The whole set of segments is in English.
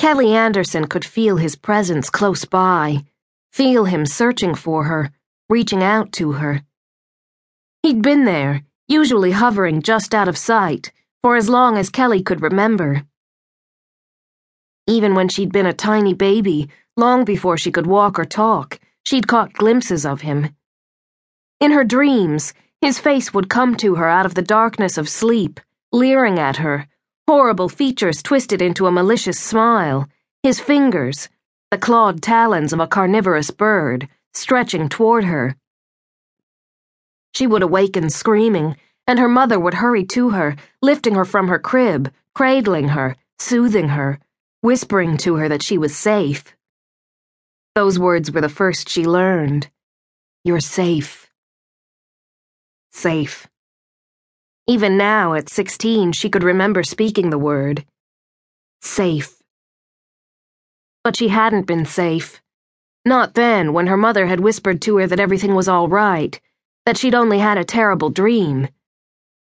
Kelly Anderson could feel his presence close by, feel him searching for her, reaching out to her. He'd been there, usually hovering just out of sight, for as long as Kelly could remember. Even when she'd been a tiny baby, long before she could walk or talk, she'd caught glimpses of him. In her dreams, his face would come to her out of the darkness of sleep, leering at her, horrible features twisted into a malicious smile, his fingers, the clawed talons of a carnivorous bird, stretching toward her. She would awaken screaming, and her mother would hurry to her, lifting her from her crib, cradling her, soothing her, whispering to her that she was safe. Those words were the first she learned. You're safe. Safe. Even now, at 16, she could remember speaking the word. Safe. But she hadn't been safe. Not then, when her mother had whispered to her that everything was all right, that she'd only had a terrible dream.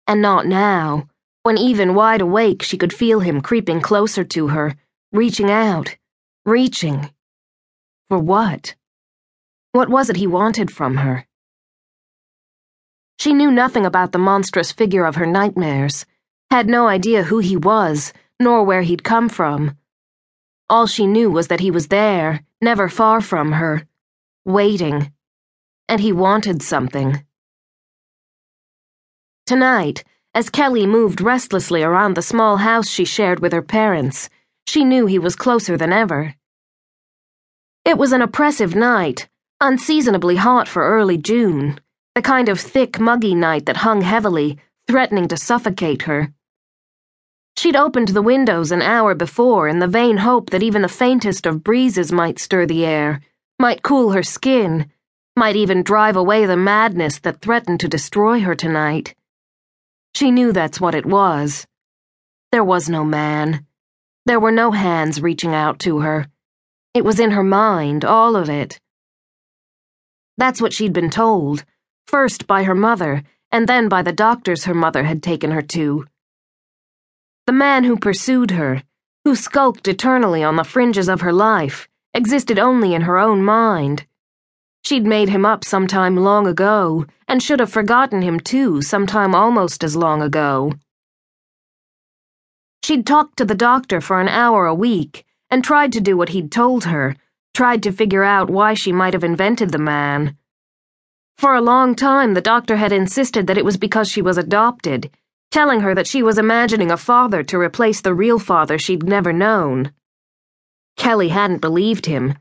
And not now, when even wide awake she could feel him creeping closer to her, reaching out, reaching. For what? What was it he wanted from her? She knew nothing about the monstrous figure of her nightmares, had no idea who he was, nor where he'd come from. All she knew was that he was there, never far from her, waiting, and he wanted something. Tonight, as Kelly moved restlessly around the small house she shared with her parents, she knew he was closer than ever. It was an oppressive night, unseasonably hot for early June. The kind of thick, muggy night that hung heavily, threatening to suffocate her. She'd opened the windows an hour before in the vain hope that even the faintest of breezes might stir the air, might cool her skin, might even drive away the madness that threatened to destroy her tonight. She knew that's what it was. There was no man. There were no hands reaching out to her. It was in her mind, all of it. That's what she'd been told. First by her mother, and then by the doctors her mother had taken her to. The man who pursued her, who skulked eternally on the fringes of her life, existed only in her own mind. She'd made him up sometime long ago, and should have forgotten him too sometime almost as long ago. She'd talked to the doctor for an hour a week, and tried to do what he'd told her, tried to figure out why she might have invented the man. For a long time, the doctor had insisted that it was because she was adopted, telling her that she was imagining a father to replace the real father she'd never known. Kelly hadn't believed him.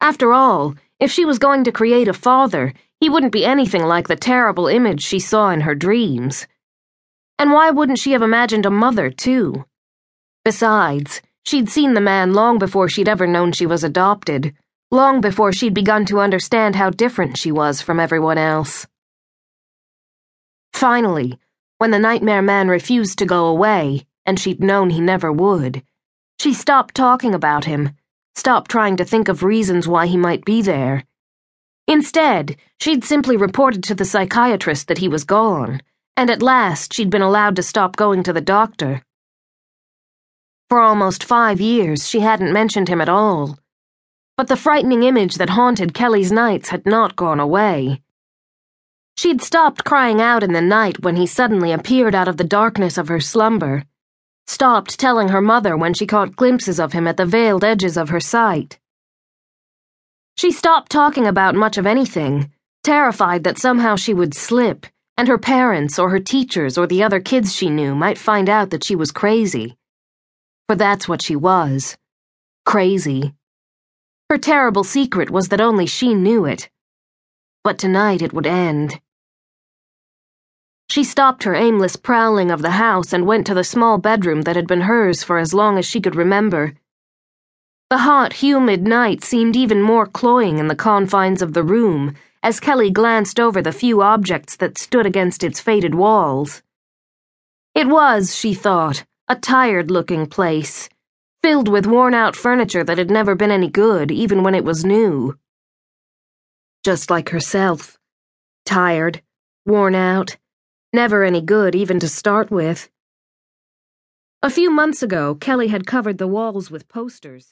After all, if she was going to create a father, he wouldn't be anything like the terrible image she saw in her dreams. And why wouldn't she have imagined a mother, too? Besides, she'd seen the man long before she'd ever known she was adopted. Long before she'd begun to understand how different she was from everyone else. Finally, when the nightmare man refused to go away, and she'd known he never would, she stopped talking about him, stopped trying to think of reasons why he might be there. Instead, she'd simply reported to the psychiatrist that he was gone, and at last she'd been allowed to stop going to the doctor. For almost 5 years, she hadn't mentioned him at all. But the frightening image that haunted Kelly's nights had not gone away. She'd stopped crying out in the night when he suddenly appeared out of the darkness of her slumber, stopped telling her mother when she caught glimpses of him at the veiled edges of her sight. She stopped talking about much of anything, terrified that somehow she would slip, and her parents or her teachers or the other kids she knew might find out that she was crazy. For that's what she was. Crazy. Her terrible secret was that only she knew it. But tonight it would end. She stopped her aimless prowling of the house and went to the small bedroom that had been hers for as long as she could remember. The hot, humid night seemed even more cloying in the confines of the room as Kelly glanced over the few objects that stood against its faded walls. It was, she thought, a tired-looking place. Filled with worn-out furniture that had never been any good, even when it was new. Just like herself. Tired, worn out, never any good even to start with. A few months ago, Kelly had covered the walls with posters.